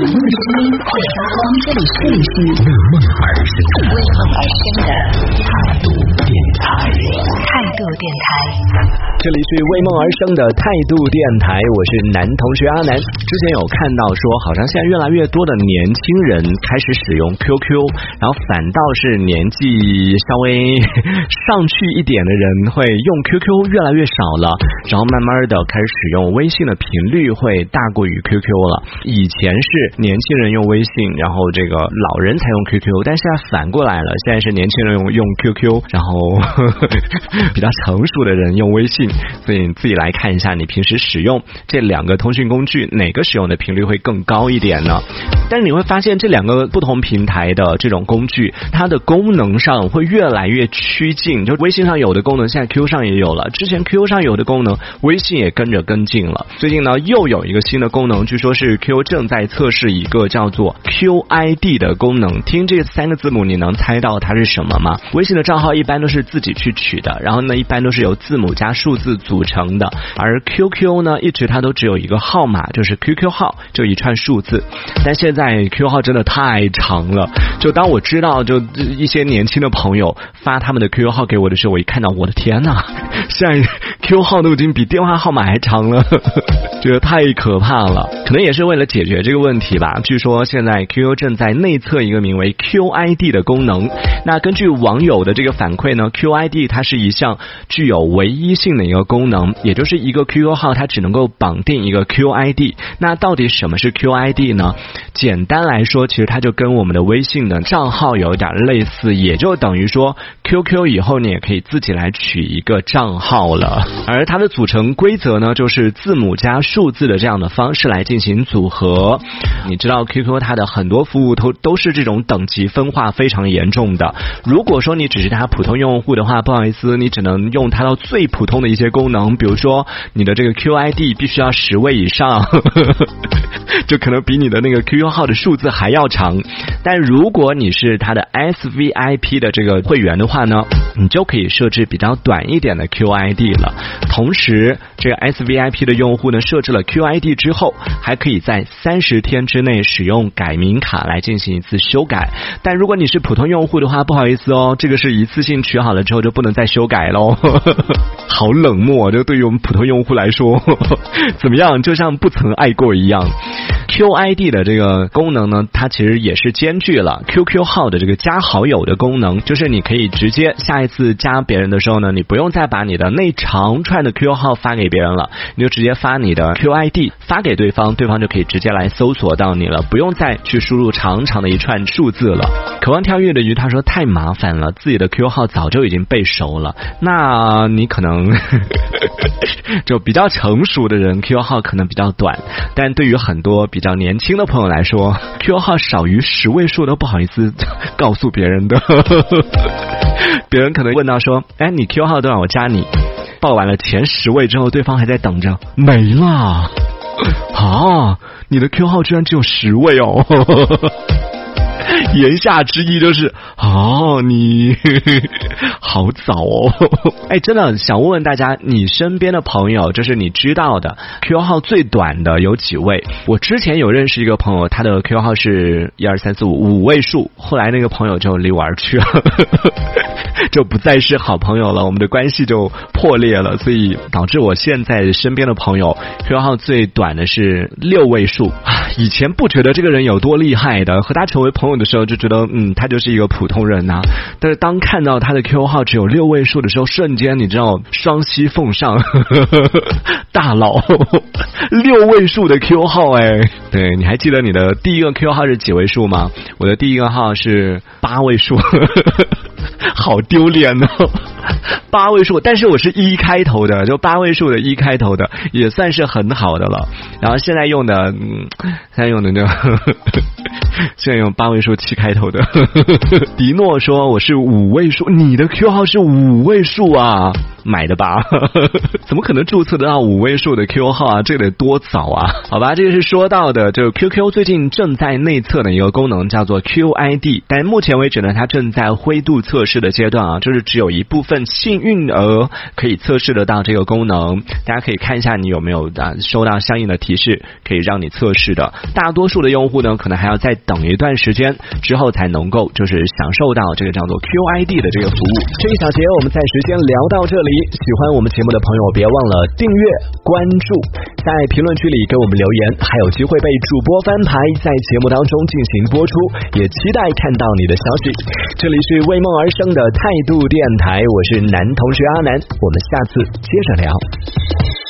有梦之音会发光，这里是为梦而生，为梦而生的态度电台，态度电台，这里是为梦而生的态度电台，我是男同学阿南。之前有看到说，好像现在越来越多的年轻人开始使用 QQ， 然后反倒是年纪稍微上去一点的人会用 QQ 越来越少了，然后慢慢的开始使用微信的频率会大过于 QQ 了。以前是年轻人用微信，然后这个老人才用 QQ， 但现在反过来了，现在是年轻人用 QQ， 然后比较成熟的人用微信。所以你自己来看一下，你平时使用这两个通讯工具，哪个使用的频率会更高一点呢？但是你会发现这两个不同平台的这种工具，它的功能上会越来越趋近，就微信上有的功能现在 Q 上也有了，之前 Q 上有的功能微信也跟着跟进了。最近呢又有一个新的功能，据说是 Q 正在测试一个叫做 QID 的功能。听这三个字母你能猜到它是什么吗？微信的账号一般都是自己去取的，然后呢一般都是由字母加数字组成的，而 QQ 呢一直它都只有一个号码，就是 QQ 号，就一串数字。但现在 QQ 号真的太长了，就当我知道就一些年轻的朋友发他们的 QQ 号给我的时候，我一看到我的天哪，现在 QQ 号都已经比电话号码还长了，觉得太可怕了。可能也是为了解决这个问题吧，据说现在 QQ 正在内测一个名为 QID 的功能。那根据网友的这个反馈呢， QID 它是一项具有唯一性的一个功能，也就是一个 QQ 号它只能够绑定一个 QID。 那到底什么是 QID 呢？简单来说，其实它就跟我们的微信的账号有点类似，也就等于说 QQ 以后你也可以自己来取一个账号了。而它的组成规则呢，就是字母加数字的这样的方式来进行组合。你知道 QQ 它的很多服务都是这种等级分化非常严重的，如果说你只是它普通用户的话，不好意思，你只能用它到最普通的一些功能，比如说你的这个 QID 必须要10位以上就可能比你的那个 QQ 号的数字还要长。但如果你是它的 SVIP 的这个会员的话呢，你就可以设置比较短一点的 QID 了。同时这个 SVIP 的用户呢，设置了 QID 之后还可以在30天之内使用改名卡来进行一次修改。但如果你是普通用户的话，不好意思哦，这个是一次性取好了之后就不能再修改咯好冷漠，这对于我们普通用户来说怎么样，就像不曾爱过一样。QID 的这个功能呢，它其实也是兼具了 QQ 号的这个加好友的功能，就是你可以直接下一次加别人的时候呢，你不用再把你的那长串的 QQ 号发给别人了，你就直接发你的 QID 发给对方，对方就可以直接来搜索到你了，不用再去输入长长的一串数字了。渴望跳跃的鱼他说太麻烦了，自己的 QQ 号早就已经背熟了。那你可能就比较成熟的人 QQ 号可能比较短，但对于很多比较年轻的朋友来说， QQ 号少于10位数都不好意思告诉别人的别人可能问到说，哎，你 QQ 号都让我加你，报完了前10位之后，对方还在等着，没了啊，你的 QQ 号居然只有10位哦言下之意就是哦，你好早哦哎，真的想问问大家，你身边的朋友，就是你知道的 QQ 号最短的有几位？我之前有认识一个朋友，他的 QQ 号是12345 5位数，后来那个朋友就离我而去了就不再是好朋友了，我们的关系就破裂了，所以导致我现在身边的朋友 QQ 号最短的是6位数。以前不觉得这个人有多厉害的，和他成为朋友的时候就觉得他就是一个普通人呐。但是当看到他的 QQ 号只有6位数的时候，瞬间你知道双膝奉上大佬6位数的 QQ 号。哎，对，你还记得你的第一个 QQ 号是几位数吗？我的第一个号是8位数好丢脸哦，8位数，但是我是一开头的，就8位数的一开头的，也算是很好的了。然后现在用的，现在用的就现在用八位数7开头的。迪诺说我是五位数，你的 Q 号是五位数啊，买的吧？怎么可能注册得到五位数的 Q 号啊？这得多早啊！好吧，这个是说到的，就 QQ 最近正在内测的一个功能叫做 QID， 但目前为止呢，它正在灰度测试的阶段啊，就是只有一部分幸运儿可以测试得到这个功能。大家可以看一下你有没有收到相应的提示，可以让你测试的。大多数的用户呢，可能还要再等一段时间之后才能够就是享受到这个叫做 QID 的这个服务。这一小节我们暂时先聊到这里。喜欢我们节目的朋友别忘了订阅关注，在评论区里给我们留言，还有机会被主播翻牌在节目当中进行播出，也期待看到你的消息。这里是为梦而生的态度电台，我是男同学阿南，我们下次接着聊。